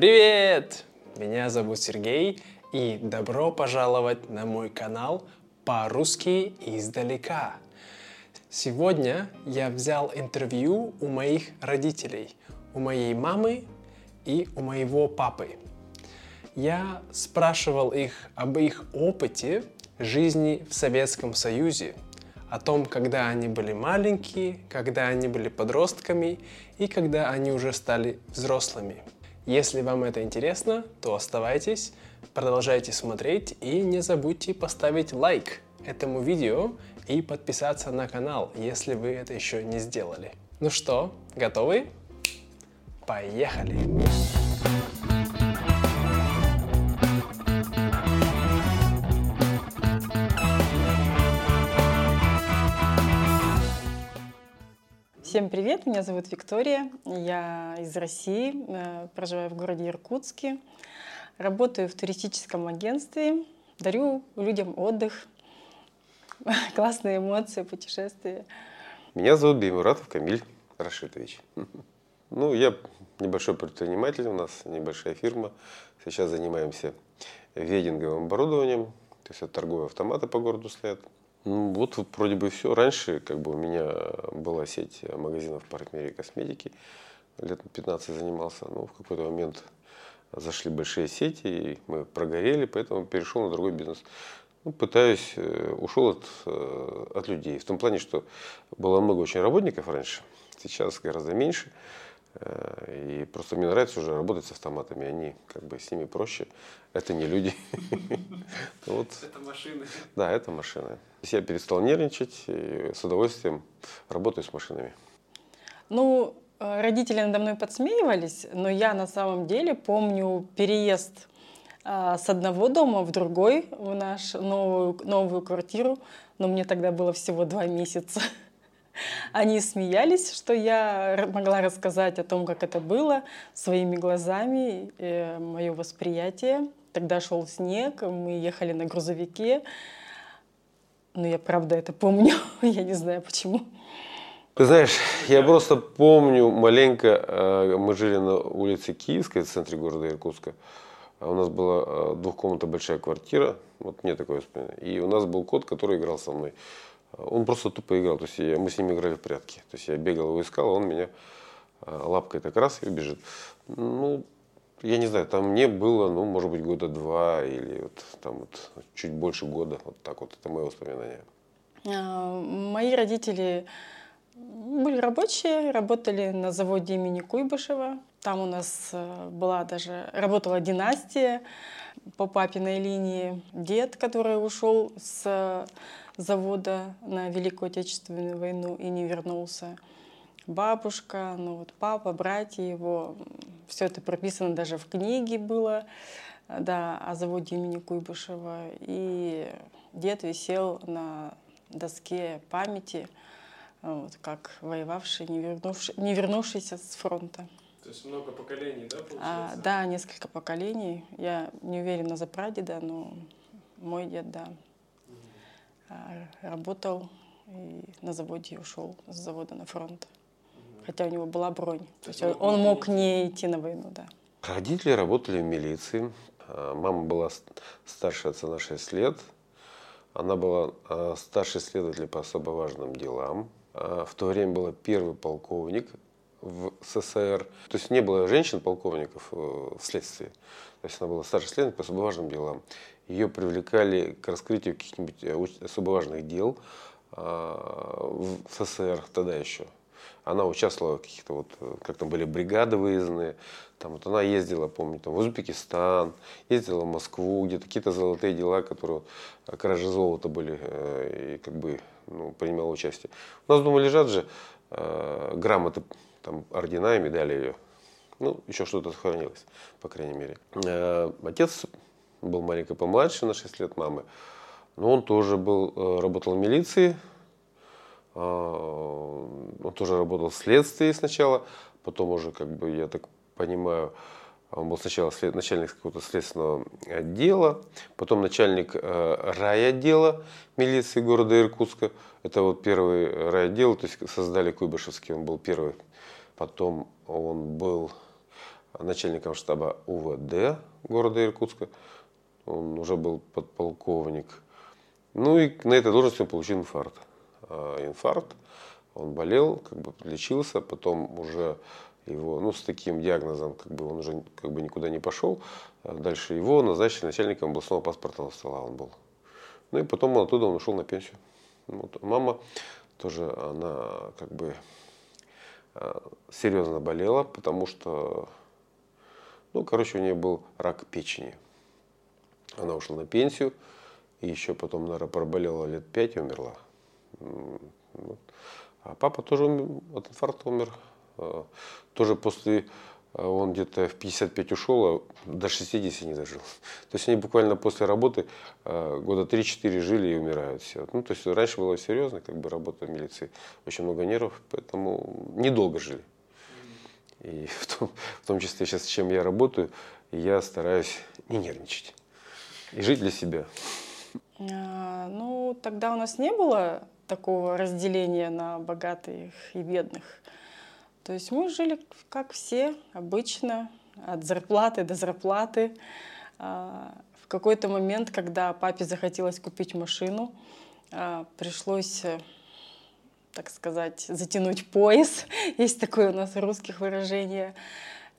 Привет! Меня зовут Сергей, и добро пожаловать на мой канал «По-русски издалека». Сегодня я взял интервью у моих родителей, у моей мамы и у моего папы. Я спрашивал их об их опыте жизни в Советском Союзе, о том, когда они были маленькие, когда они были подростками и когда они уже стали взрослыми. Если вам это интересно, то оставайтесь, продолжайте смотреть и не забудьте поставить лайк этому видео и подписаться на канал, если вы это еще не сделали. Ну что, готовы? Поехали! Всем привет, меня зовут Виктория, я из России, проживаю в городе Иркутске, работаю в туристическом агентстве, дарю людям отдых, классные эмоции, путешествия. Меня зовут Беймуратов Камиль Рашитович. Ну, я небольшой предприниматель, у нас небольшая фирма, сейчас занимаемся вендинговым оборудованием, то есть это торговые автоматы по городу стоят. Ну, вот вроде бы все. Раньше как бы у меня была сеть магазинов парфюмерии и косметики. Лет 15 занимался. Но в какой-то момент зашли большие сети, и мы прогорели, поэтому перешел на другой бизнес. Ну, пытаюсь, ушел от людей. В том плане, что было много очень работников раньше, сейчас гораздо меньше. И просто мне нравится уже работать с автоматами, они как бы с ними проще. Это не люди. Это машины. Да, это машины. Я перестал нервничать и с удовольствием работаю с машинами. Ну, родители надо мной подсмеивались, но я на самом деле помню переезд с одного дома в другой, в нашу новую квартиру, но мне тогда было всего 2 месяца. Они смеялись, что я могла рассказать о том, как это было, своими глазами, мое восприятие. Тогда шел снег, мы ехали на грузовике. Но я правда это помню, я не знаю почему. Ты знаешь, я просто помню маленько, мы жили на улице Киевской, в центре города Иркутска. У нас была двухкомнатная большая квартира, вот мне такое воспоминание. И у нас был кот, который играл со мной. Он просто тупо играл, то есть мы с ним играли в прятки. То есть я бегал, его искал, а он меня лапкой так раз и убежит. Ну, я не знаю, там мне было, ну, может быть, года 2 или вот, там вот, чуть больше года. Вот так вот, это мои воспоминания. Мои родители были рабочие, работали на заводе имени Куйбышева. Там у нас была работала династия по папиной линии. Дед, который ушел с завода на Великую Отечественную войну и не вернулся. Бабушка, ну вот папа, братья его. Все это прописано даже в книге было, да, о заводе имени Куйбышева. И дед висел на доске памяти, вот, как воевавший, не вернувшийся с фронта. То есть много поколений, да, получается? Да, несколько поколений. Я не уверена за прадеда, но мой дед, да, работал и на заводе ушел с завода на фронт. Хотя у него была бронь. То есть он мог не идти на войну, да. Родители работали в милиции. Мама была старше отца на 6 лет. Она была старший следователь по особо важным делам. В то время был первый полковник в СССР. То есть не было женщин-полковников в следствии. То есть она была старшей следователь по особо важным делам. Ее привлекали к раскрытию каких-нибудь особо важных дел в СССР тогда еще. Она участвовала в каких-то, вот, как там были бригады выездные. Там, вот, она ездила, помню, там, в Узбекистан, ездила в Москву, где-то какие-то золотые дела, которые кражи золота были, и как бы принимала участие. У нас дома лежат же грамоты, там, ордена и медали ее. Ну, еще что-то сохранилось, по крайней мере. Отец был маленько помладше, на 6 лет мамы, но он тоже работал в милиции. Он тоже работал в следствии сначала, потом уже, как бы, я так понимаю, он был сначала начальник какого-то следственного отдела, потом начальник райотдела милиции города Иркутска. Это вот первый райотдел, то есть создали Куйбышевский, он был первый. Потом он был начальником штаба УВД города Иркутска. Он уже был подполковник. Ну и на этой должности он получил инфаркт. Он болел, лечился, потом уже его, с таким диагнозом, он уже никуда не пошел. Дальше его назначили начальником областного паспортного стола, он был. Ну и потом оттуда он ушел на пенсию. Вот. Мама тоже, она серьезно болела, потому что, у нее был рак печени. Она ушла на пенсию, и еще потом, наверное, проболела лет 5 и умерла. Вот. А папа тоже от инфаркта умер. Тоже после, он где-то в 55 ушел, а до 60 не дожил. То есть они буквально после работы года 3-4 жили и умирают все. То есть раньше было серьезно, работа в милиции, очень много нервов, поэтому недолго жили. И в том числе сейчас, с чем я работаю, я стараюсь не нервничать и жить для себя. Тогда у нас не было такого разделения на богатых и бедных. То есть мы жили, как все, обычно, от зарплаты до зарплаты. В какой-то момент, когда папе захотелось купить машину, пришлось, так сказать, затянуть пояс. Есть такое у нас в русских выражение.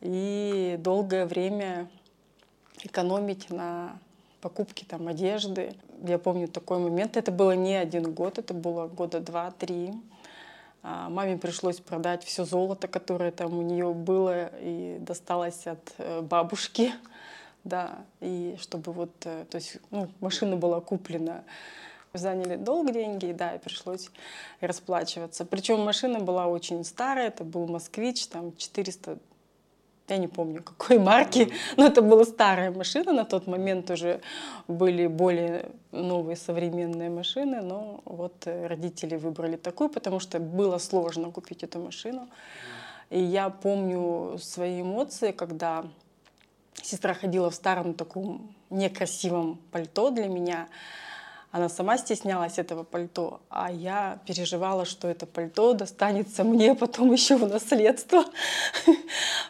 И долгое время экономить на покупке одежды. Я помню такой момент. Это было не один год, это было года 2-3. Маме пришлось продать все золото, которое там у нее было, и досталось от бабушки, да, и чтобы машина была куплена. Заняли долг деньги, да, и пришлось расплачиваться. Причем машина была очень старая, это был «Москвич», там 400, я не помню какой марки, но это была старая машина, на тот момент уже были более новые современные машины, но родители выбрали такую, потому что было сложно купить эту машину. И я помню свои эмоции, когда сестра ходила в старом таком некрасивом пальто для меня. Она сама стеснялась этого пальто, а я переживала, что это пальто достанется мне потом еще в наследство,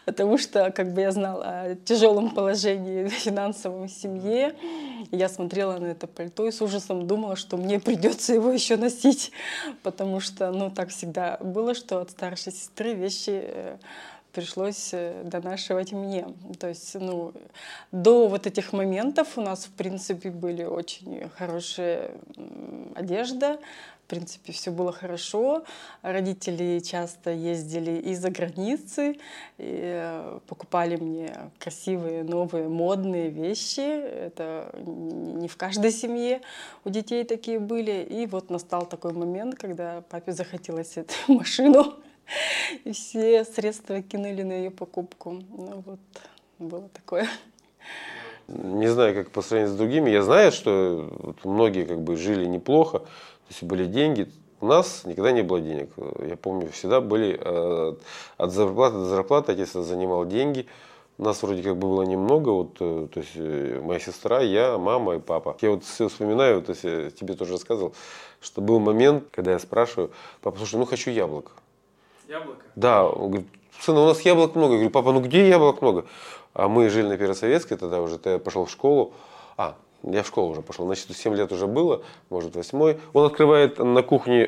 потому что, я знала о тяжелом положении финансовом в семье. Я смотрела на это пальто и с ужасом думала, что мне придется его еще носить, потому что, так всегда было, что от старшей сестры вещи пришлось донашивать мне. То есть, до этих моментов у нас, в принципе, были очень хорошая одежда, в принципе, все было хорошо. Родители часто ездили из-за границы, и покупали мне красивые, новые, модные вещи. Это не в каждой семье у детей такие были. И настал такой момент, когда папе захотелось эту машину. И все средства кинули на ее покупку. Было такое. Не знаю, как по сравнению с другими. Я знаю, что многие жили неплохо, то есть были деньги. У нас никогда не было денег. Я помню, всегда были от зарплаты до зарплаты. Отец занимал деньги. Нас вроде было немного, то есть моя сестра, я, мама и папа. Я все вспоминаю, то есть я тебе тоже рассказывал, что был момент, когда я спрашиваю: папа, слушай, хочу яблок. Яблоко? Да, он говорит: сын, у нас яблок много. Я говорю: папа, где яблок много? А мы жили на Первосоветской тогда уже, я пошел в школу. Я в школу уже пошел, значит, 7 лет уже было, может, 8. Он открывает на кухне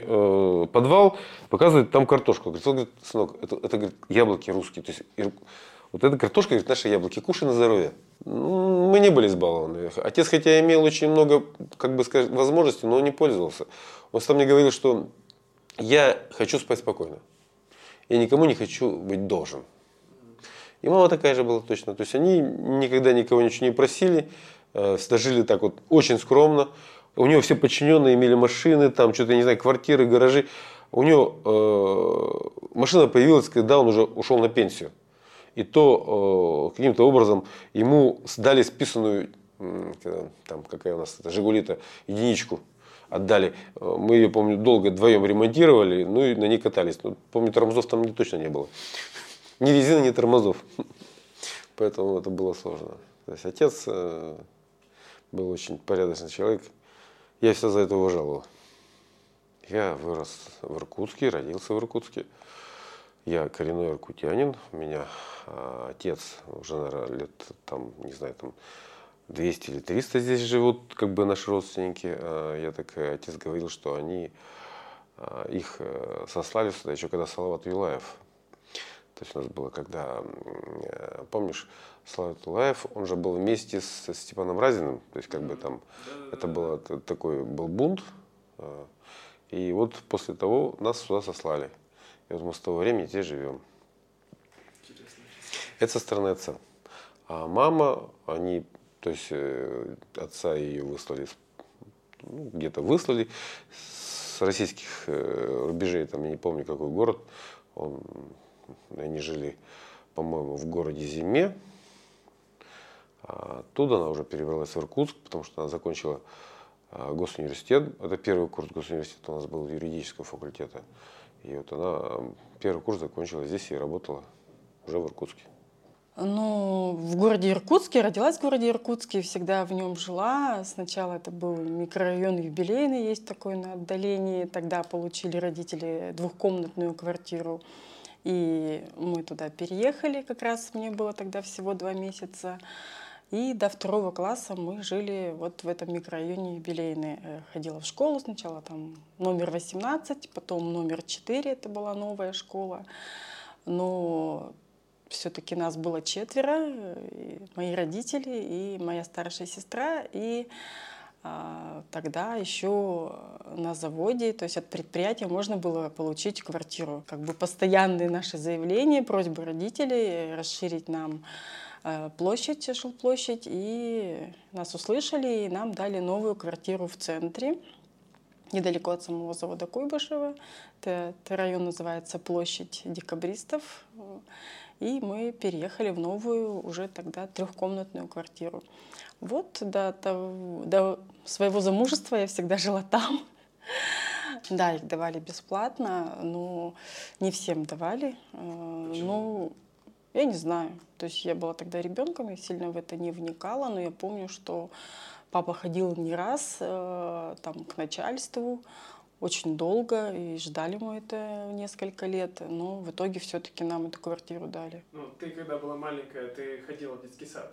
подвал, показывает там картошку. Он говорит: сынок, это говорит, яблоки русские. То есть эта картошка, говорит, наши яблоки, кушай на здоровье. Мы не были избалованы. Отец, хотя имел очень много, возможностей, но он не пользовался. Он сам мне говорил, что я хочу спать спокойно. Я никому не хочу быть должен. И мама такая же была точно. То есть они никогда никого ничего не просили, всегда жили так очень скромно. У нее все подчиненные имели машины, там что-то, я не знаю, квартиры, гаражи. У нее машина появилась, когда он уже ушел на пенсию. И то каким-то образом ему дали списанную, там какая у нас «Жигули»-то, единичку. Отдали. Мы ее, помню, долго вдвоем ремонтировали, и на ней катались. Помню, тормозов там точно не было. Ни резины, ни тормозов. Поэтому это было сложно. То есть отец был очень порядочный человек. Я всегда за это уважал его. Я вырос в Иркутске, родился в Иркутске. Я коренной иркутянин, у меня отец уже, наверное, лет, там, не знаю, там 200 или 300 здесь живут, как бы наши родственники. Я так, отец говорил, что они, их сослали сюда еще когда Салават Юлаев. То есть у нас было, когда, помнишь, Салават Юлаев, он же был вместе с Степаном Разиным, то есть как бы там, это был такой был бунт, и вот после того нас сюда сослали. И вот мы с того времени здесь живем. Интересно. Это со стороны отца. А мама, они, то есть отца ее выслали, ну, где-то выслали с российских рубежей, там я не помню какой город. Они жили, по-моему, в городе Зиме. А оттуда она уже перебралась в Иркутск, потому что она закончила госуниверситет. Это первый курс госуниверситета у нас был юридического факультета. И вот она первый курс закончила здесь и работала уже в Иркутске. Ну, в городе Иркутске, родилась в городе Иркутске, всегда в нем жила. Сначала это был микрорайон Юбилейный, есть такой на отдалении. Тогда получили родители двухкомнатную квартиру. И мы туда переехали, как раз мне было тогда всего 2 месяца. И до 2 класса мы жили вот в этом микрорайоне Юбилейный. Ходила в школу сначала, там номер 18, потом номер 4, это была новая школа. Но все-таки нас было 4, мои родители и моя старшая сестра. И тогда еще на заводе, то есть от предприятия можно было получить квартиру. Как бы постоянные наши заявления, просьбы родителей расширить нам площадь, жилплощадь, и нас услышали, и нам дали новую квартиру в центре, недалеко от самого завода Куйбышева. Это район называется Площадь декабристов. И мы переехали в новую, уже тогда 3-комнатную квартиру. Вот до своего замужества я всегда жила там. Да, их давали бесплатно, но не всем давали. Почему? Ну, я не знаю. То есть я была тогда ребенком, я сильно в это не вникала, но я помню, что папа ходил не раз там, к начальству, очень долго, и ждали мы это несколько лет, но в итоге все-таки нам эту квартиру дали. Ну, ты когда была маленькая, ты ходила в детский сад,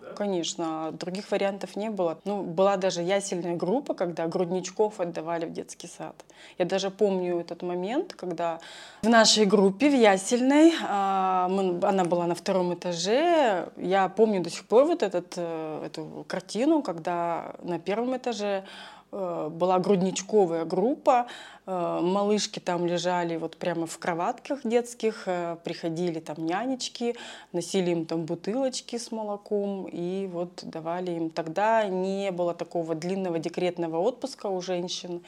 да? Конечно, других вариантов не было. Ну, была даже ясельная группа, когда грудничков отдавали в детский сад. Я даже помню этот момент, когда в нашей группе, в ясельной, она была на 2 этаже, я помню до сих пор вот эту картину, когда на 1 этаже была грудничковая группа, малышки там лежали вот прямо в кроватках детских, приходили там нянечки, носили им там бутылочки с молоком и вот давали им. Тогда не было такого длинного декретного отпуска у женщин,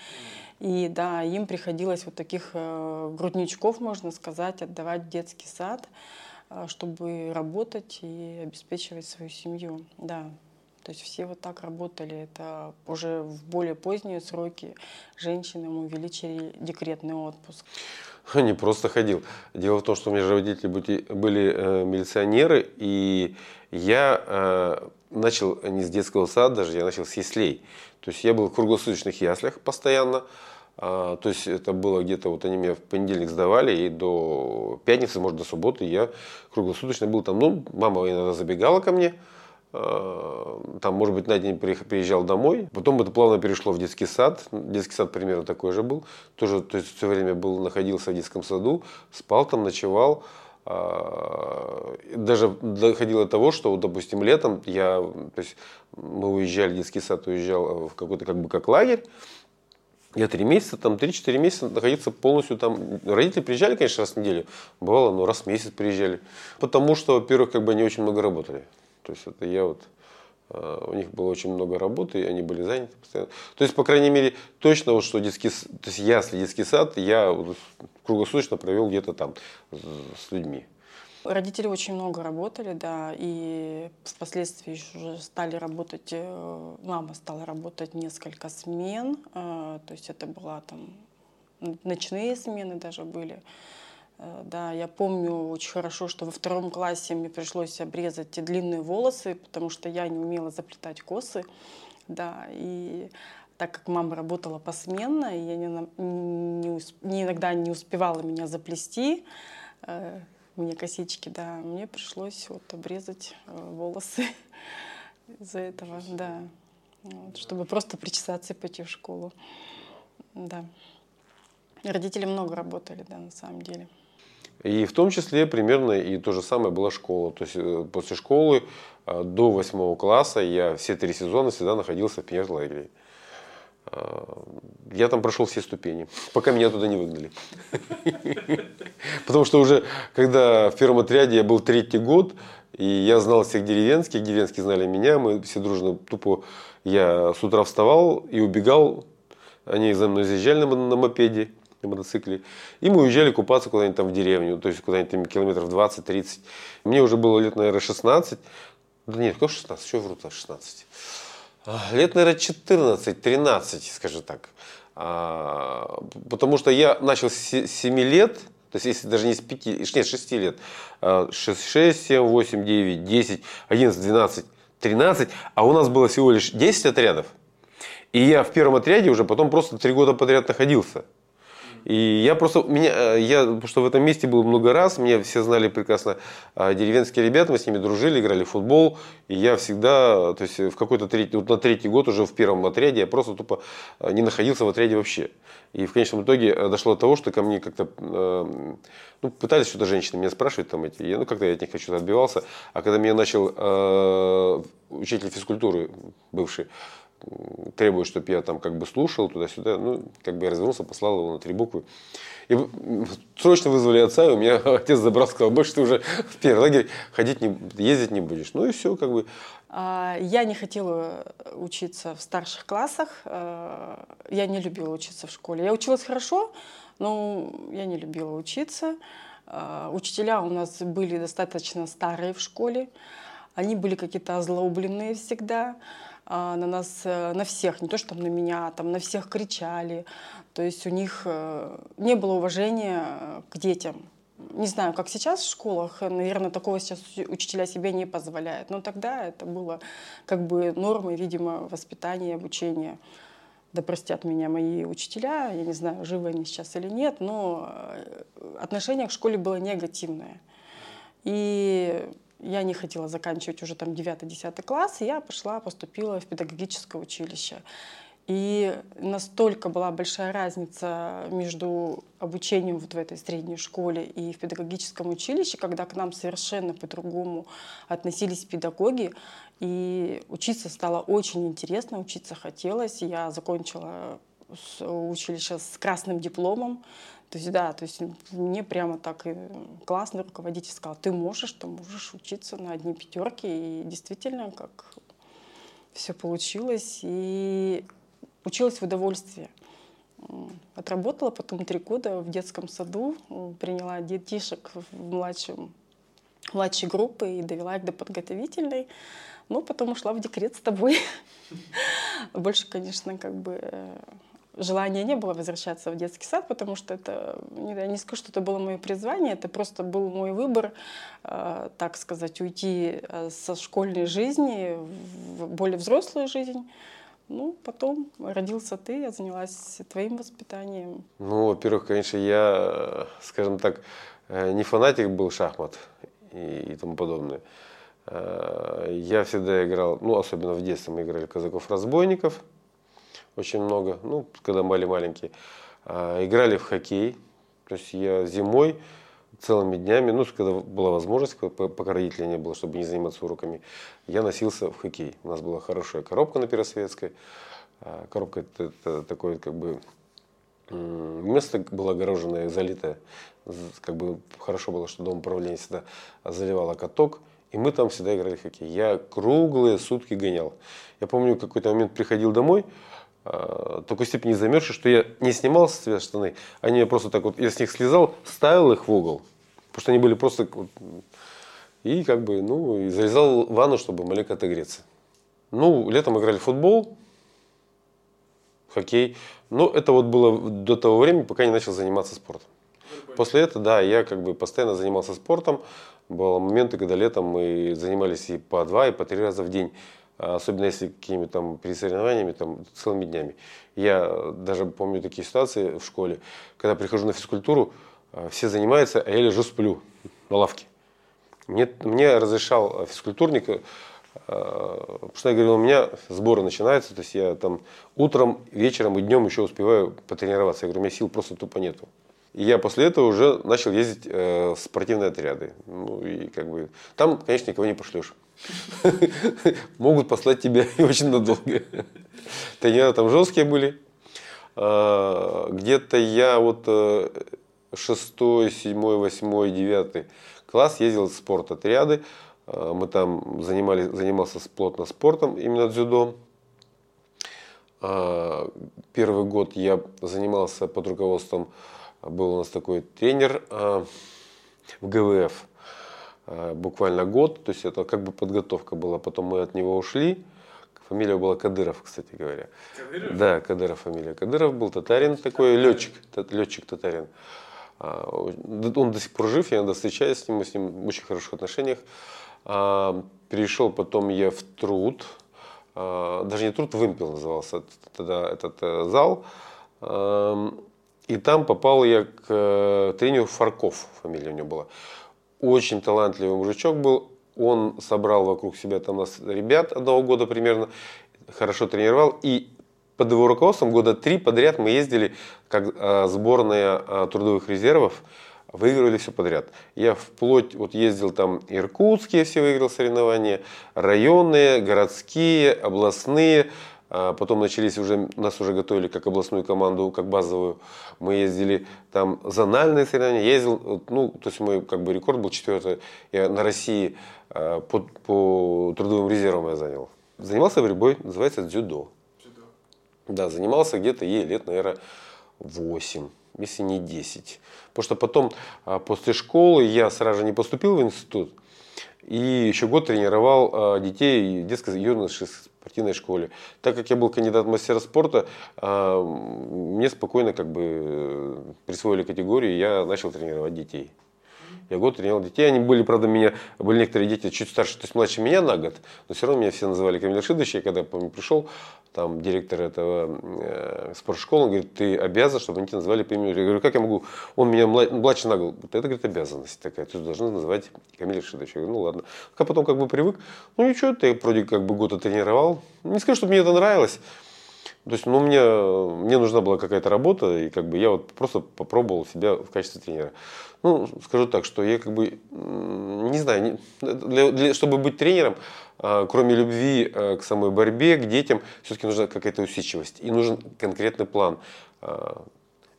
и да, им приходилось вот таких грудничков, можно сказать, отдавать в детский сад, чтобы работать и обеспечивать свою семью, да. То есть все вот так работали. Это уже в более поздние сроки женщинам увеличили декретный отпуск. Не просто ходил. Дело в том, что у меня же родители были милиционеры, и я начал не с детского сада даже, я начал с яслей. То есть я был в круглосуточных яслях постоянно. То есть это было где-то, вот они меня в понедельник сдавали, и до пятницы, может, до субботы я круглосуточно был там. Ну, мама иногда забегала ко мне. Там, может быть, на день приезжал домой. Потом это плавно перешло в детский сад. Детский сад примерно такой же был. Тоже, то есть все время находился в детском саду, спал там, ночевал. Даже доходило до того, что, допустим, летом мы уезжали, детский сад уезжал в какой-то как бы как лагерь. Я 3 месяца, там 3-4 месяца находиться полностью там. Родители приезжали, конечно, раз в неделю. Бывало, но раз в месяц приезжали. Потому что, во-первых, как бы они очень много работали. То есть это у них было очень много работы, и они были заняты постоянно. То есть, по крайней мере, точно, вот, что детский сад, я вот круглосуточно провел где-то там с людьми. Родители очень много работали, да, и впоследствии уже стали работать, мама стала работать несколько смен, то есть это была там ночные смены даже были. Да, я помню очень хорошо, что во 2 классе мне пришлось обрезать длинные волосы, потому что я не умела заплетать косы. Да, и так как мама работала посменно, я иногда не успевала меня заплести, У меня косички, да. Мне пришлось вот обрезать волосы из-за этого, да. Вот, чтобы просто причесаться и пойти в школу. Да. Родители много работали, да, на самом деле. И в том числе примерно и то же самое была школа. То есть после школы до 8 класса я все 3 сезона всегда находился в пионерлагере. Я там прошел все ступени, пока меня туда не выгнали. Потому что уже когда в первом отряде я был 3-й год, и я знал всех деревенских, деревенские знали меня, мы все дружно, тупо, я с утра вставал и убегал, они за мной заезжали на мопеде, на мотоцикле, и мы уезжали купаться куда-нибудь там в деревню, то есть куда-нибудь там километров 20-30. Мне уже было лет, наверное, 16, да нет, кто 16, еще врут, 16. Лет, наверное, 14-13, скажу так. Потому что я начал с 7 лет, то есть если даже не с 5, нет, с 6 лет, 6, 7, 8, 9, 10, 11, 12, 13, а у нас было всего лишь 10 отрядов. И я в первом отряде уже потом просто 3 года подряд находился. И я просто, потому что в этом месте был много раз, меня все знали прекрасно, деревенские ребята, мы с ними дружили, играли в футбол, и я всегда, то есть в какой-то на 3-й год уже в первом отряде я просто тупо не находился в отряде вообще. И в конечном итоге дошло до того, что ко мне как-то, пытались что-то женщины меня спрашивать, там эти, я, как-то я от них что-то отбивался, а когда меня начал учитель физкультуры бывший, требует, чтобы я там как бы слушал туда-сюда, я развернулся, послал его на 3 буквы. И срочно вызвали отца, и у меня отец забрал, сказал, больше ты уже в первый лагерь ездить не будешь. Ну и все, как бы. Я не хотела учиться в старших классах, я не любила учиться в школе. Я училась хорошо, но я не любила учиться. Учителя у нас были достаточно старые в школе, они были какие-то озлобленные всегда. На нас, на всех, не то, что там на меня, там на всех кричали. То есть у них не было уважения к детям. Не знаю, как сейчас в школах, наверное, такого сейчас учителя себе не позволяют. Но тогда это было как бы нормой, видимо, воспитания, обучения. Да простят меня мои учителя, я не знаю, живы они сейчас или нет, но отношение к школе было негативное. И я не хотела заканчивать уже там 9-10 класс, и я поступила в педагогическое училище. И настолько была большая разница между обучением вот в этой средней школе и в педагогическом училище, когда к нам совершенно по-другому относились педагоги, и учиться стало очень интересно, учиться хотелось. Я закончила училище с красным дипломом. То есть, да, то есть мне прямо так классный руководитель сказал, ты можешь учиться на одни 5-ки. И действительно, как все получилось. И училась в удовольствии. Отработала потом 3 года в детском саду, приняла детишек в младшей группы и довела их до подготовительной. Но потом ушла в декрет с тобой. Больше, конечно, как бы... Желания не было возвращаться в детский сад, потому что это, я не скажу, что это было мое призвание, это просто был мой выбор, так сказать, уйти со школьной жизни в более взрослую жизнь. Ну, потом родился ты, я занялась твоим воспитанием. Ну, во-первых, конечно, я, скажем так, не фанатик был шахмат и тому подобное. Я всегда играл, особенно в детстве мы играли казаков-разбойников, очень много, когда были маленькие. Играли в хоккей. То есть я зимой целыми днями, когда была возможность, пока родителей не было, чтобы не заниматься уроками, я носился в хоккей. У нас была хорошая коробка на Пересветской. Коробка это такое как бы место было огороженное, залитое. Как бы хорошо было, что дом управления всегда заливало каток. И мы там всегда играли в хоккей. Я круглые сутки гонял. Я помню, в какой-то момент приходил домой, такой степени замерзший, что я не снимал с себя штаны, они меня просто так вот, я с них слезал, ставил их в угол, потому что они были просто, и как бы, и залезал в ванну, чтобы маленько отогреться. Летом играли в футбол, хоккей, но это вот было до того времени, пока не начал заниматься спортом. После этого, да, я как бы постоянно занимался спортом, были моменты, когда летом мы занимались и по 2, и по 3 раза в день. Особенно если какими-то там пересоревнованиями, там целыми днями. Я даже помню такие ситуации в школе, когда прихожу на физкультуру, все занимаются, а я лежу, сплю на лавке. Мне разрешал физкультурник, потому что я говорил, у меня сборы начинаются, то есть я там утром, вечером и днем еще успеваю потренироваться. Я говорю, у меня сил просто тупо нету. И я после этого уже начал ездить в спортивные отряды. Ну, и как бы там, конечно, никого не пошлешь. Могут послать тебя и очень надолго. Тренера там жесткие были. Где-то я вот 6, 7, 8, 9 класс ездил в спортотряды. Мы там занимался плотно спортом, именно дзюдо. Первый год я занимался под руководством, был у нас такой тренер в ГВФ, буквально год, то есть это как бы подготовка была, потом мы от него ушли. Фамилия была Кадыров, кстати говоря. Кадыров? Да, Кадыров фамилия. Кадыров был татарин такой, летчик татарин. Он до сих пор жив, я иногда встречаюсь с ним, мы с ним в очень хороших отношениях. Перешел потом я в труд, даже не труд, вымпел назывался тогда этот зал. И там попал я к тренеру Фарков, фамилия у него была. Очень талантливый мужичок был. Он собрал вокруг себя там нас ребят одного года примерно, хорошо тренировал. И под его руководством года 3 подряд мы ездили как сборная трудовых резервов, выигрывали все подряд. Я вплоть вот ездил там иркутские, все выиграл соревнования, районные, городские, областные. Потом начались уже, нас уже готовили как областную команду, как базовую. Мы ездили там зональные соревнования. Я ездил, ну, то есть мой как бы рекорд был 4-й. Я на России по трудовым резервам я занял. Занимался борьбой, называется дзюдо. Дзюдо. Да, занимался где-то ей лет, наверное, 8, если не 10. Потому что потом, после школы, я сразу же не поступил в институт. И еще год тренировал детей в детской юношеской спортивной школе. Так как я был кандидат в мастера спорта, мне спокойно как бы присвоили категорию, и я начал тренировать детей. Я год тренировал детей, они были, правда, меня, были некоторые дети чуть старше, то есть младше меня на год, но все равно меня все называли Камиль Рашитович. Я когда, помню, пришел, там директор этого спортшколы, он говорит, ты обязан, чтобы они тебя называли по имени. Я говорю, как я могу, он меня младше на год, это, говорит, обязанность такая, ты должен называть Камиль Рашитович. Я говорю, ну ладно. А потом как бы привык, ну ничего, я вроде как бы год тренировал, не скажу, чтобы мне это нравилось. То есть, ну, мне нужна была какая-то работа, и как бы я вот просто попробовал себя в качестве тренера. Ну, скажу так, что я как бы, не знаю, чтобы быть тренером, кроме любви к самой борьбе, к детям, все-таки нужна какая-то усидчивость и нужен конкретный план.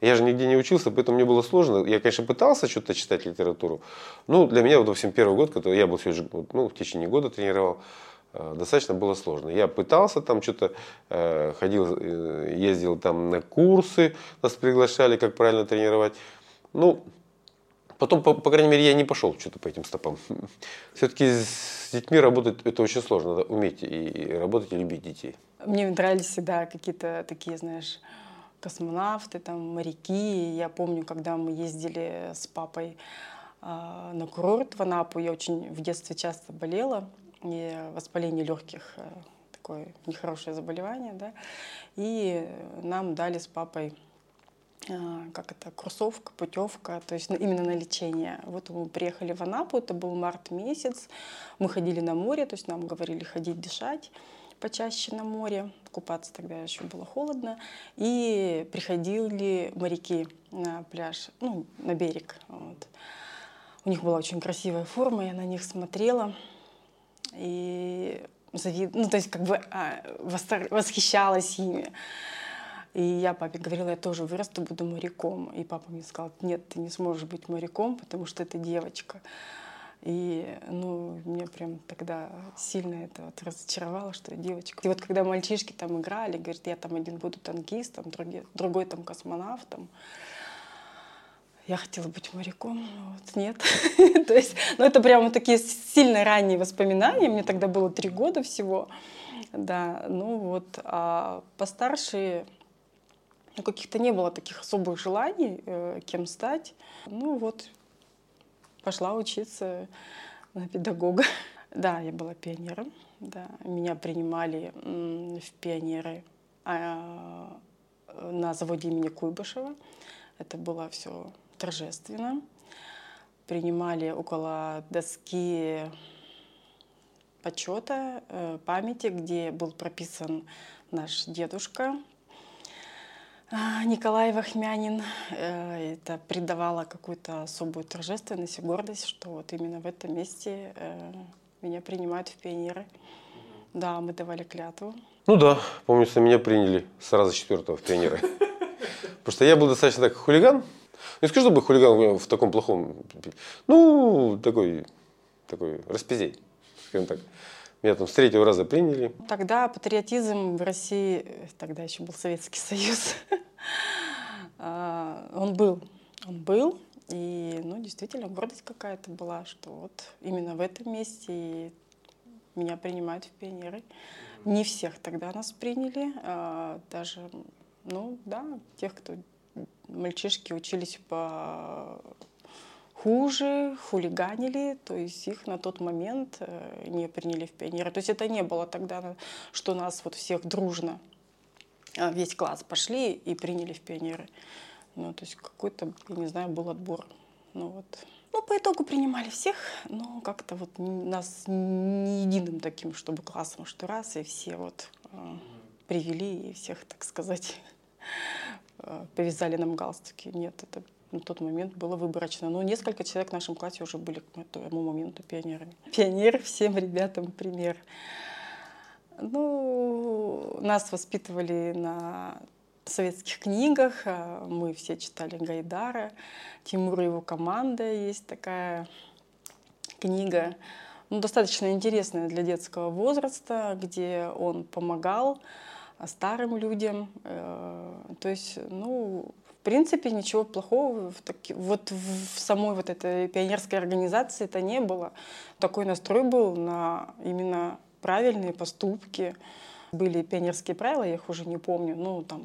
Я же нигде не учился, поэтому мне было сложно. Я, конечно, пытался что-то читать литературу, но для меня, вот, во всем первый год, который я был всего лишь, ну, в течение года тренировал, достаточно было сложно. Я пытался там что-то, ходил, ездил там на курсы, нас приглашали, как правильно тренировать. Ну, потом, по крайней мере, я не пошел что-то по этим стопам. Все-таки с детьми работать это очень сложно, надо уметь и работать, и любить детей. Мне нравились всегда какие-то такие, знаешь, космонавты, там, моряки. Я помню, когда мы ездили с папой на курорт в Анапу, я очень в детстве часто болела. И воспаление легких, такое нехорошее заболевание, да, и нам дали с папой, как это, курсовка, путевка, то есть именно на лечение. Вот мы приехали в Анапу, это был март месяц, мы ходили на море, то есть нам говорили ходить дышать почаще на море, купаться тогда еще было холодно, и приходили моряки на пляж, ну, на берег, вот. У них была очень красивая форма, я на них смотрела. И ну, то есть как бы восхищалась ими. И я папе говорила, я тоже вырасту, буду моряком. И папа мне сказал, нет, ты не сможешь быть моряком, потому что ты девочка. И ну, меня прям тогда сильно это вот разочаровало, что я девочка. И вот когда мальчишки там играли, говорят, я там один буду танкистом, другой там космонавтом. Я хотела быть моряком, но вот нет. То есть, ну, это прямо такие сильно ранние воспоминания. Мне тогда было 3 года всего. Да, ну вот, а постарше ну, каких-то не было таких особых желаний, кем стать. Ну вот, пошла учиться на педагога. Да, я была пионером. Да. Меня принимали в пионеры на заводе имени Куйбышева. Это было все... торжественно. Принимали около доски почета, памяти, где был прописан наш дедушка Николай Вахмянин. Это придавало какую-то особую торжественность и гордость, что вот именно в этом месте меня принимают в пионеры. Да, мы давали клятву. Ну да, помню, что меня приняли сразу 4-го в пионеры. Потому что я был достаточно так хулиган. Не скажу, чтобы хулиган в таком плохом... Ну, такой распиздей, скажем так. Меня там с 3-го раза приняли. Тогда патриотизм в России, тогда еще был Советский Союз, он был. И, ну, действительно, гордость какая-то была, что вот именно в этом месте меня принимают в пионеры. Не всех тогда нас приняли, даже, ну, да, тех, кто... Мальчишки учились похуже, хулиганили, то есть их на тот момент не приняли в пионеры. То есть это не было тогда, что нас вот всех дружно, весь класс пошли и приняли в пионеры. Ну, то есть какой-то, я не знаю, был отбор. Ну, вот. Ну, по итогу принимали всех, но как-то вот нас не единым таким, чтобы классом, что раз, и все вот привели, и всех, так сказать... повязали нам галстуки. Нет, это на тот момент было выборочно. Но несколько человек в нашем классе уже были к этому моменту пионерами. Пионер всем ребятам пример. Ну, нас воспитывали на советских книгах. Мы все читали Гайдара. Тимура и его команда. Есть такая книга, ну, достаточно интересная для детского возраста, где он помогал старым людям. То есть, ну, в принципе, ничего плохого вот в самой вот этой пионерской организации это не было. Такой настрой был на именно правильные поступки. Были пионерские правила, я их уже не помню, ну, там,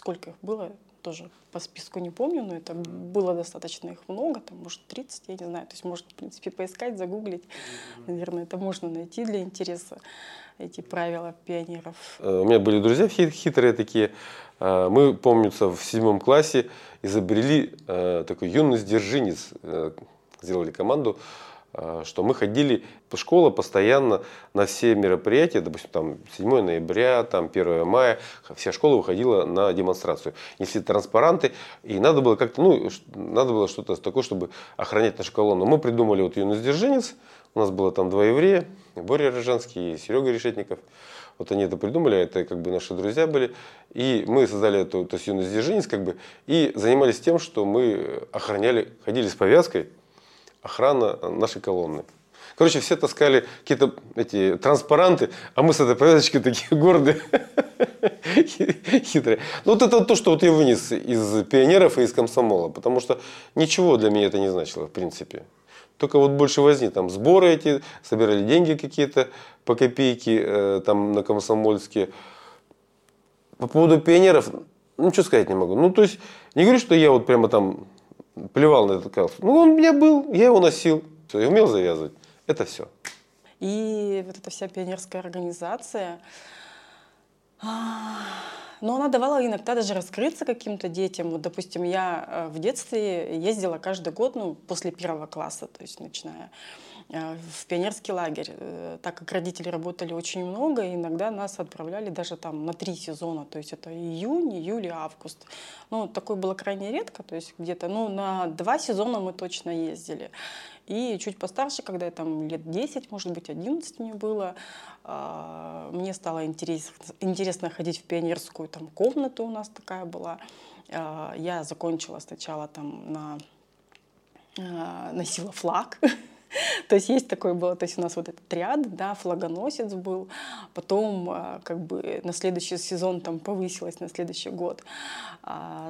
сколько их было, тоже по списку не помню, но это было достаточно их много, там, может, 30, я не знаю. То есть, может, в принципе, поискать, загуглить. Наверное, это можно найти для интереса. Эти правила пионеров. У меня были друзья хитрые такие. Мы, помнится, в 7 классе изобрели такой юный сдержинец. Сделали команду, что мы ходили по школе постоянно на все мероприятия. Допустим, там 7 ноября, там 1 мая. Вся школа выходила на демонстрацию. Несли транспаранты. И надо было как-то, ну, надо было что-то такое, чтобы охранять нашу колонну. Мы придумали вот юный сдержинец. У нас было там 2 еврея, Боря Рожанский и Серега Решетников. Вот они это придумали, это как бы наши друзья были. И мы создали эту, то есть юный сдержинец, как бы, и занимались тем, что мы охраняли, ходили с повязкой, охрана нашей колонны. Короче, все таскали какие-то эти транспаранты, а мы с этой повязочкой такие гордые, хитрые. Ну, вот это то, что вот я вынес из пионеров и из комсомола, потому что ничего для меня это не значило, в принципе. Только вот больше возни, там сборы эти, собирали деньги какие-то по копейке, там на комсомольские. По поводу пионеров, ну, что сказать не могу. Ну, то есть, не говорю, что я вот прямо там плевал на этот галстук. Ну, он у меня был, я его носил, все, я умел завязывать. Это все. И вот эта вся пионерская организация, но она давала иногда даже раскрыться каким-то детям. Вот, допустим, я в детстве ездила каждый год, ну, после 1 класса, то есть начиная, в пионерский лагерь. Так как родители работали очень много, иногда нас отправляли даже там на 3 сезона. То есть это июнь, июль и август. Ну, такое было крайне редко, то есть где-то, ну, на 2 сезона мы точно ездили. И чуть постарше, когда я там лет 10, может быть, 11 мне было, мне стало интересно ходить в пионерскую там комнату, у нас такая была. Я закончила сначала там носила флаг. То есть такое было, то есть у нас вот этот ряд, да, флагоносец был, потом как бы на следующий сезон там повысилась, на следующий год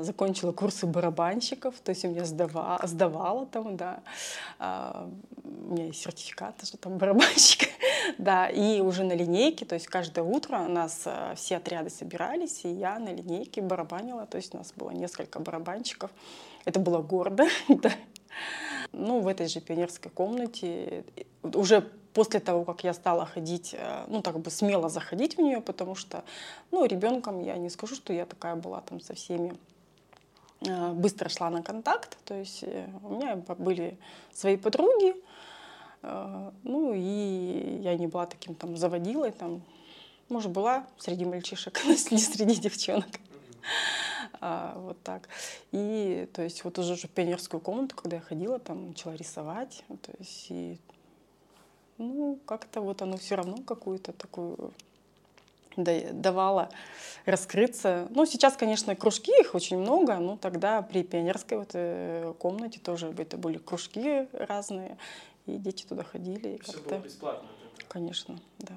закончила курсы барабанщиков, то есть у меня сдавала там, да, у меня есть сертификат, что там барабанщик, да, и уже на линейке, то есть каждое утро у нас все отряды собирались, и я на линейке барабанила, то есть у нас было несколько барабанщиков, это было гордо, да. Ну, в этой же пионерской комнате, уже после того, как я стала ходить, ну, так бы смело заходить в нее, потому что, ну, ребенком я не скажу, что я такая была там со всеми быстро шла на контакт, то есть у меня были свои подруги, ну и я не была таким там заводилой, там, может, была среди мальчишек, но не среди девчонок. Вот так. И, то есть, вот уже в пионерскую комнату, когда я ходила, там, начала рисовать, то есть, и, ну, как-то вот оно все равно какую-то такую давало раскрыться. Ну, сейчас, конечно, кружки, их очень много, но тогда при пионерской вот комнате тоже это были кружки разные, и дети туда ходили. И все было бесплатно? Конечно, да.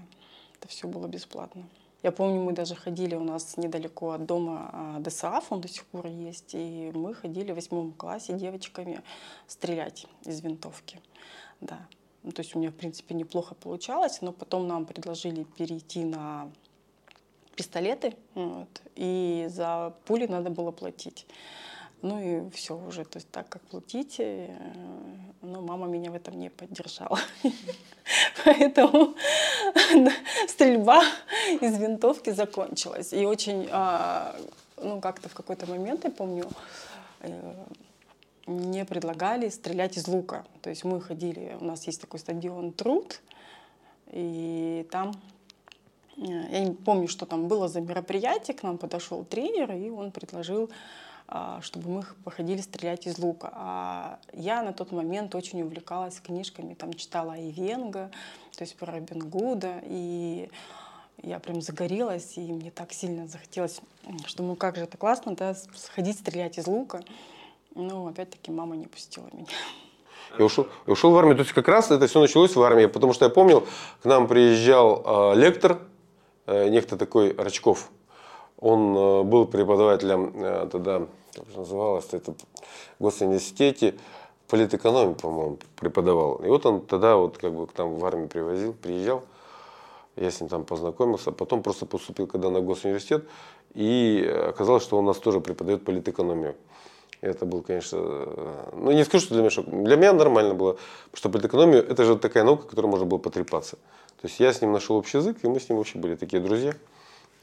Это все было бесплатно. Я помню, мы даже ходили, у нас недалеко от дома ДСАФ, он до сих пор есть, и мы ходили в 8 классе девочками стрелять из винтовки. Да. Ну, то есть у меня, в принципе, неплохо получалось, но потом нам предложили перейти на пистолеты, вот, и за пули надо было платить. Ну и все уже, то есть так как платить, но мама меня в этом не поддержала. Поэтому стрельба из винтовки закончилась. И очень, ну как-то в какой-то момент, я помню, мне предлагали стрелять из лука. То есть мы ходили, у нас есть такой стадион «Труд», и там... Я не помню, что там было за мероприятие, к нам подошел тренер, и он предложил, чтобы мы походили стрелять из лука. А я на тот момент очень увлекалась книжками, там читала Айвенго, то есть про Робин Гуда, и я прям загорелась, и мне так сильно захотелось, что ну как же это классно, да, сходить стрелять из лука. Но опять-таки мама не пустила меня. Я ушел в армию, то есть как раз это все началось в армии, потому что я помнил, к нам приезжал лектор, некто такой Рачков. Он был преподавателем тогда, как же называлось, это в госуниверситете, политэкономию, по-моему, преподавал. И вот он тогда вот как бы к нам в армию привозил, приезжал, я с ним там познакомился, потом просто поступил когда на госуниверситет, и оказалось, что он нас тоже преподает политэкономию. Это был, конечно, ну не скажу, что для меня шок. Для меня нормально было, потому что политэкономию это же такая наука, которой можно было потрепаться. То есть я с ним нашел общий язык, и мы с ним вообще были такие друзья.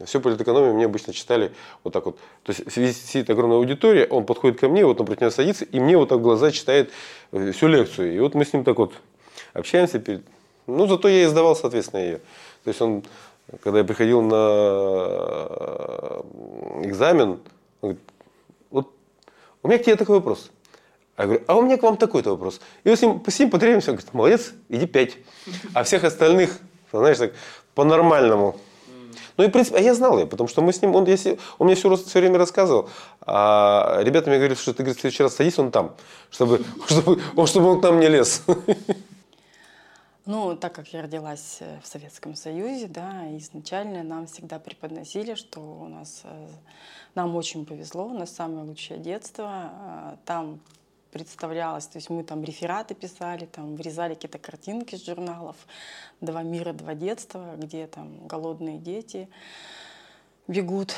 Всю политэкономию мне обычно читали вот так вот. То есть висит огромная аудитория, он подходит ко мне, вот напротив меня садится, и мне вот так в глаза читает всю лекцию. И вот мы с ним так вот общаемся. Ну, зато я издавал, соответственно, ее. То есть он, когда я приходил на экзамен, он говорит, вот у меня к тебе такой вопрос. А я говорю, а у меня к вам такой-то вопрос. И вот с ним потребуемся, он говорит, молодец, иди 5. А всех остальных, знаешь, так по-нормальному. Ну и в принципе, а я знал ее, потому что мы с ним, он мне все время рассказывал, а ребята мне говорили, что ты, говорит, в следующий раз садись, он там, чтобы он к нам не лез. Ну, так как я родилась в Советском Союзе, да, изначально нам всегда преподносили, что нам очень повезло, у нас самое лучшее детство, там представлялось, то есть мы там рефераты писали, там вырезали какие-то картинки с журналов «Два мира, два детства», где там голодные дети бегут,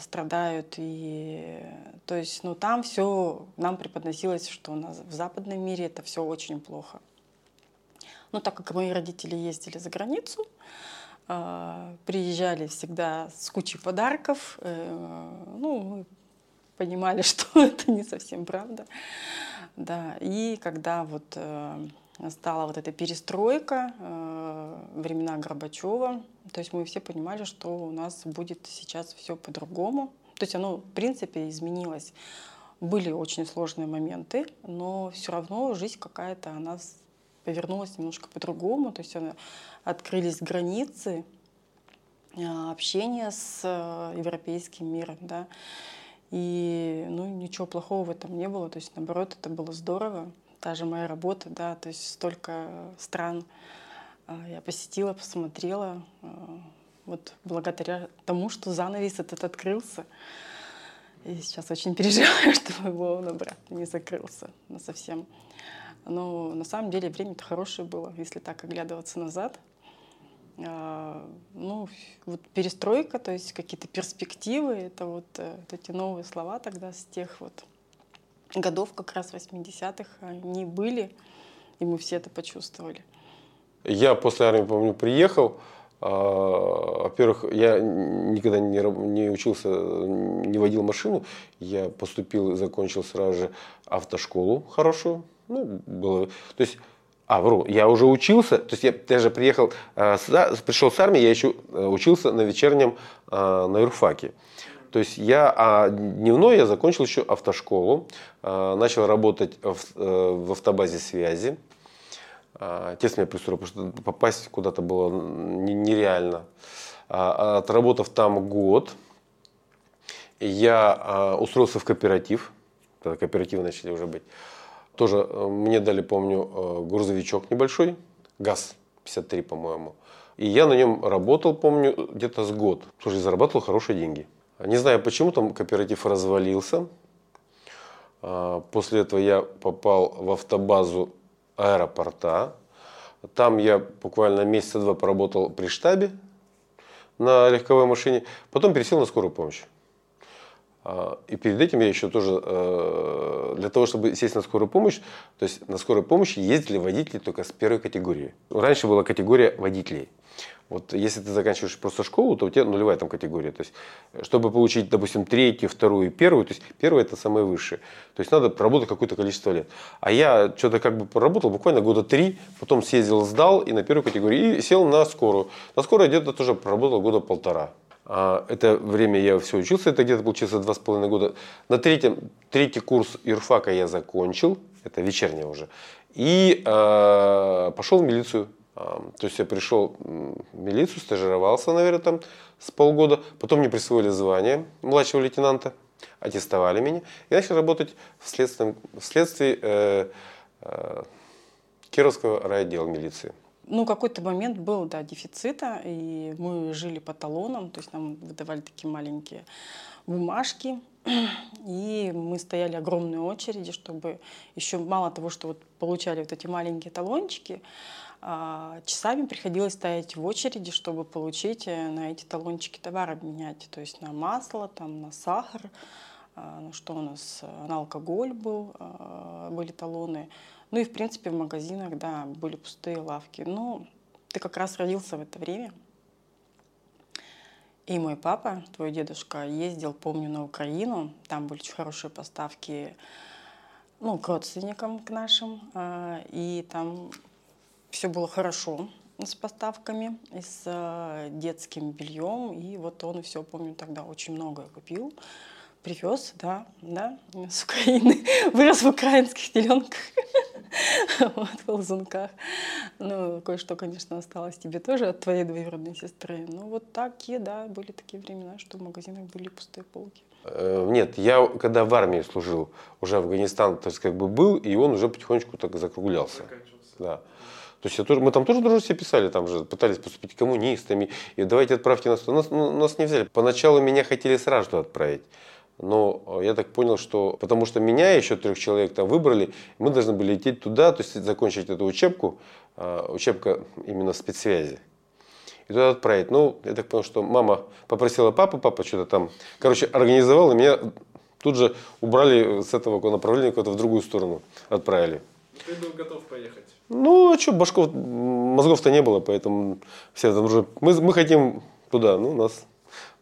страдают, и то есть, ну там все нам преподносилось, что у нас в западном мире это все очень плохо. Но так как мои родители ездили за границу, приезжали всегда с кучей подарков, ну мы понимали, что это не совсем правда. Да. И когда вот стала вот эта перестройка, времена Горбачева, то есть мы все понимали, что у нас будет сейчас все по-другому. То есть оно, в принципе, изменилось. Были очень сложные моменты, но все равно жизнь какая-то, она повернулась немножко по-другому. То есть открылись границы общения с европейским миром, да. И ну, ничего плохого в этом не было, то есть наоборот, это было здорово. Та же моя работа, да, то есть столько стран я посетила, посмотрела, вот благодаря тому, что занавес этот открылся. И сейчас очень переживаю, чтобы его он обратно не закрылся совсем. Но на самом деле время-то хорошее было, если так оглядываться назад. Ну, вот перестройка, то есть какие-то перспективы, это вот эти новые слова тогда с тех вот годов, как раз 80-х, они были, и мы все это почувствовали. Я после армии, помню, приехал, Во-первых, я никогда не учился, не водил машину. Я поступил, закончил сразу же автошколу хорошую. Ну, было... То есть, вру, я уже учился, то есть я даже приехал, пришел с армии, я еще учился на вечернем на юрфаке. То есть дневной я закончил еще автошколу, начал работать в автобазе связи. Тесно я пристроил, потому что попасть куда-то было нереально. Отработав там год, я устроился в кооператив, тогда кооперативы начали уже быть. Тоже мне дали, помню, грузовичок небольшой, ГАЗ-53, по-моему. И я на нем работал, помню, где-то с год. Слушай, зарабатывал хорошие деньги. Не знаю, почему там кооператив развалился. После этого я попал в автобазу аэропорта. Там я буквально месяца два поработал при штабе на легковой машине. Потом пересел на скорую помощь. И перед этим я еще тоже, для того, чтобы сесть на скорую помощь, то есть на скорую помощь ездили водители только с первой категории. Раньше была категория водителей. Вот если ты заканчиваешь просто школу, то у тебя нулевая там категория. То есть, чтобы получить, допустим, третью, вторую и первую, то есть первая – это самые высшие. То есть надо проработать какое-то количество лет. А я что-то как бы проработал буквально года 3, потом съездил, сдал и на первую категорию, и сел на скорую. На скорую где-то тоже проработал года 1,5. Это время я все учился, это где-то получилось 2,5 года. На третий курс юрфака я закончил, это вечерняя уже, и пошел в милицию. То есть я пришел в милицию, стажировался, наверное, там с полгода. Потом мне присвоили звание младшего лейтенанта, аттестовали меня. Я начал работать вследствие Кировского райотдела милиции. Ну, какой-то момент был, да, дефицита, и мы жили по талонам, то есть нам выдавали такие маленькие бумажки, и мы стояли огромные очереди, чтобы еще мало того, что вот получали вот эти маленькие талончики, часами приходилось стоять в очереди, чтобы получить на эти талончики товар обменять, то есть на масло, там, на сахар, что у нас, на алкоголь были талоны. Ну и, в принципе, в магазинах, да, были пустые лавки. Но ты как раз родился в это время. И мой папа, твой дедушка, ездил, помню, на Украину. Там были очень хорошие поставки, ну, к родственникам, к нашим. И там все было хорошо с поставками, с детским бельем. И вот он все, помню, тогда очень многое купил. Привез, да, с Украины. Вырос в украинских теленках. Вот, в ползунках. Ну, кое-что, конечно, осталось тебе тоже от твоей двоюродной сестры. Ну, вот такие, да, были такие времена, что в магазинах были пустые полки. Нет, я когда в армии служил, уже Афганистан, то есть, как бы был, и он уже потихонечку так закруглялся. Да. То есть мы там тоже дружно все писали, там же пытались поступить коммунистами, и давайте отправьте нас. Нас не взяли. Поначалу меня хотели сразу же отправить. Но я так понял, что потому что меня еще 3 человек там выбрали, мы должны были лететь туда, то есть закончить эту учебку, учебка именно в спецсвязи, и туда отправить. Ну, я так понял, что мама попросила папу, папа что-то там, короче, организовал, и меня тут же убрали с этого направления куда-то в другую сторону, отправили. Ты был готов поехать? Ну, а что, мозгов-то не было, поэтому все там уже, мы хотим туда, ну, нас...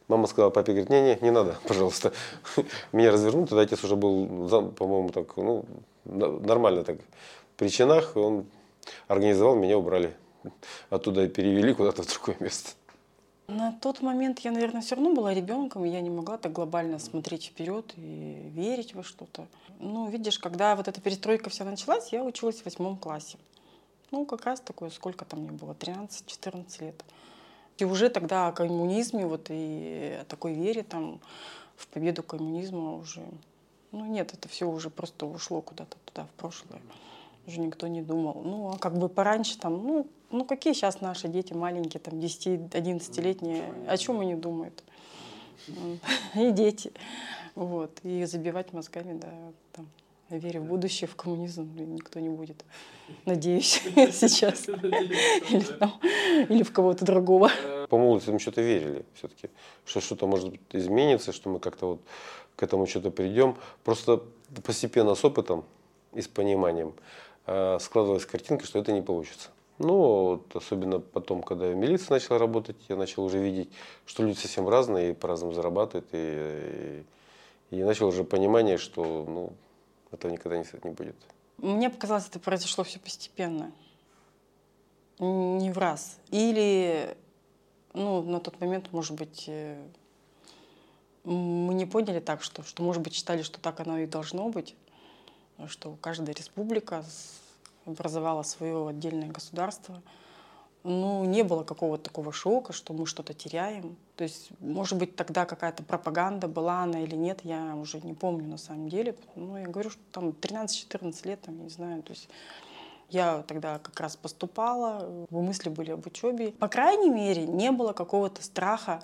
Мама сказала, папе, говорит, не надо, пожалуйста. Меня развернут, тогда отец уже был, по-моему, так, ну, нормально так, в причинах. Он организовал, меня убрали. Оттуда перевели куда-то в другое место. На тот момент я, наверное, все равно была ребенком, и я не могла так глобально смотреть вперед и верить во что-то. Ну, видишь, когда вот эта перестройка вся началась, я училась в 8 классе. Ну, как раз такое, сколько там мне было, 13-14 лет. И уже тогда о коммунизме, вот и о такой вере там, в победу коммунизма уже, ну нет, это все уже просто ушло куда-то туда, в прошлое. Уже никто не думал. Ну, а как бы пораньше там, ну какие сейчас наши дети маленькие, там 10-11-летние, о чем они думают? И дети. Вот. И забивать мозгами, да, там, о вере в будущее, в коммунизм никто не будет. Надеюсь, сейчас. Или в кого-то другого. По молодости мы что-то верили все-таки, что что-то может измениться, что мы как-то вот к этому что-то придем. Просто постепенно с опытом и с пониманием складывалась картинка, что это не получится. Но вот, особенно потом, когда я в милиции начал работать, я начал уже видеть, что люди совсем разные и по-разному зарабатывают. И начал уже понимание, что ну, этого никогда не будет. Мне показалось, это произошло все постепенно. Не в раз. Или ну, на тот момент, может быть, мы не поняли так, что, может быть, считали, что так оно и должно быть, что каждая республика образовала свое отдельное государство. Ну, не было какого-то такого шока, что мы что-то теряем. То есть, может быть, тогда какая-то пропаганда была она или нет, я уже не помню на самом деле. Ну, я говорю, что там 13-14 лет, там, не знаю, то есть я тогда как раз поступала, мысли были об учебе. По крайней мере, не было какого-то страха,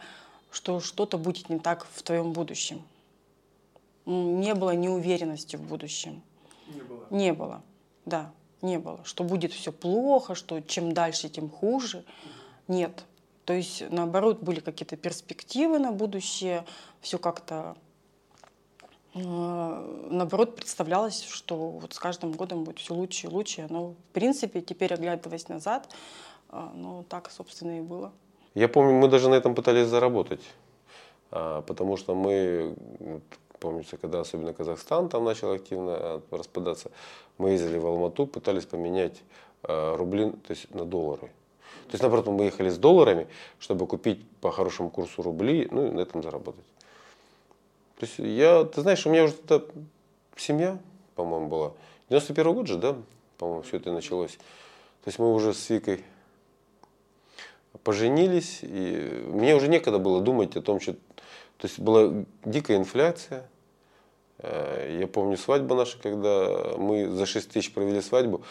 что что-то будет не так в твоем будущем. Не было неуверенности в будущем. Не было? Не было, да. Не было, что будет все плохо, что чем дальше, тем хуже. Нет. То есть, наоборот, были какие-то перспективы на будущее. Все как-то, наоборот, представлялось, что вот с каждым годом будет все лучше и лучше. Но, в принципе, теперь, оглядываясь назад, ну, так, собственно, и было. Я помню, мы даже на этом пытались заработать. Потому что мы... Помнится, когда особенно Казахстан там начал активно распадаться, мы ездили в Алмату, пытались поменять рубли, то есть на доллары. То есть, наоборот, мы ехали с долларами, чтобы купить по хорошему курсу рубли, ну и на этом заработать. То есть я, ты знаешь, у меня уже тогда семья, по-моему, была. 91 год же, да, по-моему, все это началось. То есть мы уже с Викой поженились, и мне уже некогда было думать о том, что... То есть была дикая инфляция. Я помню свадьбу нашу, когда мы за 6 тысяч провели свадьбу,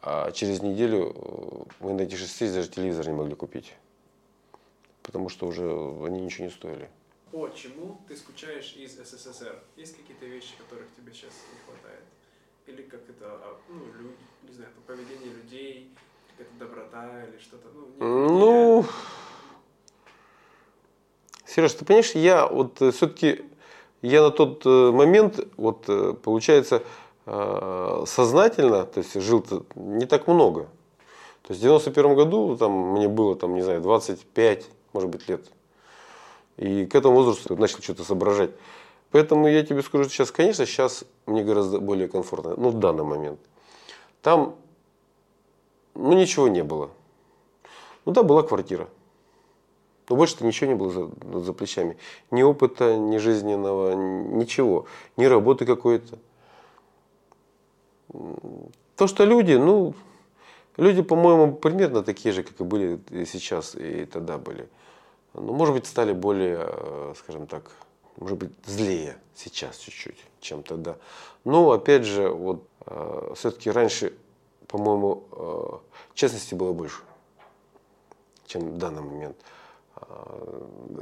а через неделю мы на эти 6 тысяч даже телевизор не могли купить. Потому что уже они ничего не стоили. Почему ты скучаешь из СССР? Есть какие-то вещи, которых тебе сейчас не хватает? Или как это, ну, люди, не знаю, поведение людей, какая-то доброта или что-то? Ну... Сереж, ты понимаешь, я вот все-таки, я на тот момент, вот получается, сознательно, то есть жил-то не так много. То есть в 91 году там, мне было, там, не знаю, 25, может быть, лет. И к этому возрасту начал что-то соображать. Поэтому я тебе скажу, что сейчас, конечно, сейчас мне гораздо более комфортно, ну, в данный момент. Там, ну, ничего не было. Ну, да, была квартира. Но больше-то ничего не было за плечами. Ни опыта, ни жизненного, ничего. Ни работы какой-то. То, что люди, ну, люди, по-моему, примерно такие же, как и были и сейчас, и тогда были. Но, может быть, стали более, скажем так, может быть, злее сейчас чуть-чуть, чем тогда. Но, опять же, вот, все-таки раньше, по-моему, честности было больше, чем в данный момент.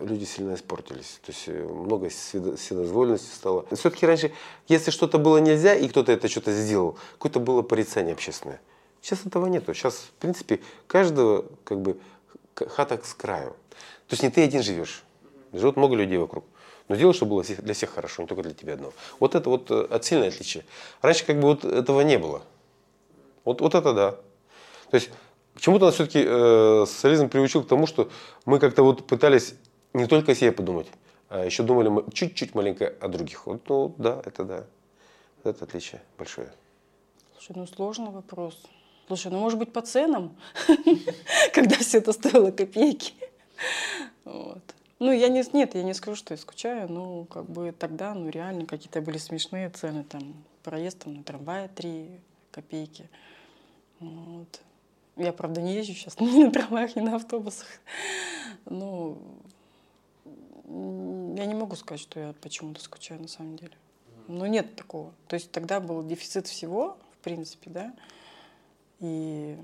Люди сильно испортились, то есть много вседозволенности стало. Все-таки раньше, если что-то было нельзя, и кто-то это что-то сделал, какое-то было порицание общественное. Сейчас этого нету. Сейчас, в принципе, каждого, как бы, хата с краю. То есть не ты один живешь, живут много людей вокруг. Но дело, чтобы было для всех хорошо, не только для тебя одного. Вот это вот сильное отличие. Раньше как бы вот этого не было. Вот это да. То есть почему-то нас все-таки социализм приучил к тому, что мы как-то вот пытались не только о себе подумать, а еще думали мы чуть-чуть маленько о других. Вот, ну да. Это отличие большое. Слушай, ну сложный вопрос. Слушай, ну может быть по ценам, когда все это стоило копейки. Ну я не скажу, что я скучаю, но как бы тогда ну реально какие-то были смешные цены. Там проезд на трамвае 3 копейки. Я, правда, не езжу сейчас ни на трамваях, ни на автобусах. Но я не могу сказать, что я почему-то скучаю на самом деле. Но нет такого. То есть тогда был дефицит всего, в принципе, да. И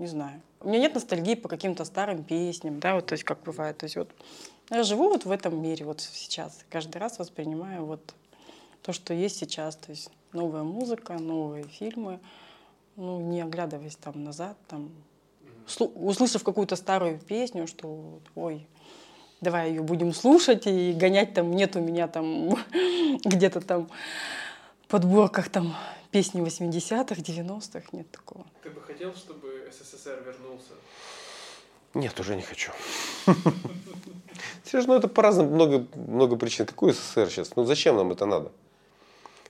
не знаю. У меня нет ностальгии по каким-то старым песням, да, вот, то есть как бывает. То есть вот я живу вот в этом мире вот сейчас. Каждый раз воспринимаю вот то, что есть сейчас. То есть новая музыка, новые фильмы. Ну, не оглядываясь там назад, там, услышав какую-то старую песню, что ой, давай ее будем слушать и гонять там, нет у меня там где-то там подборках там песни 80-х, 90-х, нет такого. Ты бы хотел, чтобы СССР вернулся? Нет, уже не хочу. Серьезно, это по-разному, много причин. Какой СССР сейчас? Ну зачем нам это надо?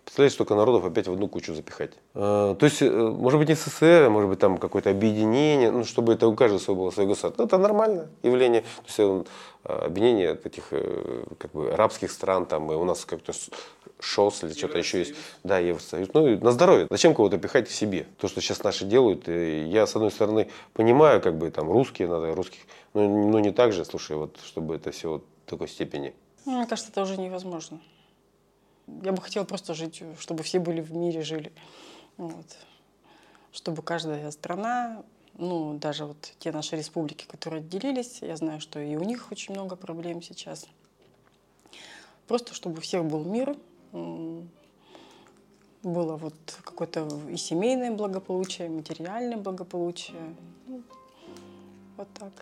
Представляешь, столько народов опять в одну кучу запихать. То есть, может быть, не СССР, а может быть, там какое-то объединение, ну, чтобы это у каждого своего было свой государство. Это нормальное явление. То есть, объединение таких как бы арабских стран, там, и у нас как-то ШОС или что-то еще есть. Да, Евросоюз. Ну, и на здоровье. Зачем кого-то пихать в себе? То, что сейчас наши делают, я, с одной стороны, понимаю, как бы, там, русские надо, русских, но не так же, слушай, вот, чтобы это все вот в такой степени. Мне кажется, это уже невозможно. Я бы хотела просто жить, чтобы все были в мире, жили. Вот. Чтобы каждая страна, ну, даже вот те наши республики, которые отделились, я знаю, что и у них очень много проблем сейчас. Просто чтобы у всех был мир, было вот какое-то и семейное благополучие, и материальное благополучие. Вот так.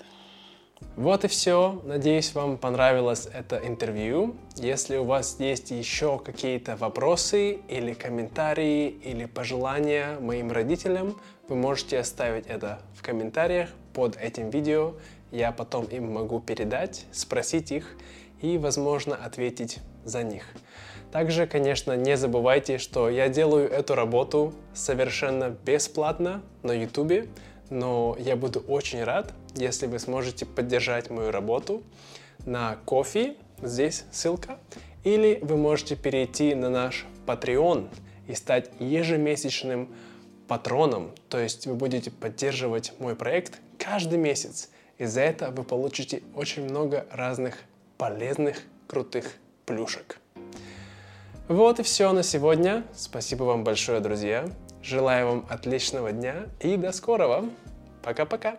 Вот и все. Надеюсь, вам понравилось это интервью. Если у вас есть еще какие-то вопросы или комментарии, или пожелания моим родителям, вы можете оставить это в комментариях под этим видео. Я потом им могу передать, спросить их и, возможно, ответить за них. Также, конечно, не забывайте, что я делаю эту работу совершенно бесплатно на YouTube, но я буду очень рад, если вы сможете поддержать мою работу на Ko-fi, здесь ссылка, или вы можете перейти на наш Patreon и стать ежемесячным патроном, то есть вы будете поддерживать мой проект каждый месяц, и за это вы получите очень много разных полезных, крутых плюшек. Вот и все на сегодня. Спасибо вам большое, друзья. Желаю вам отличного дня и до скорого. Пока-пока.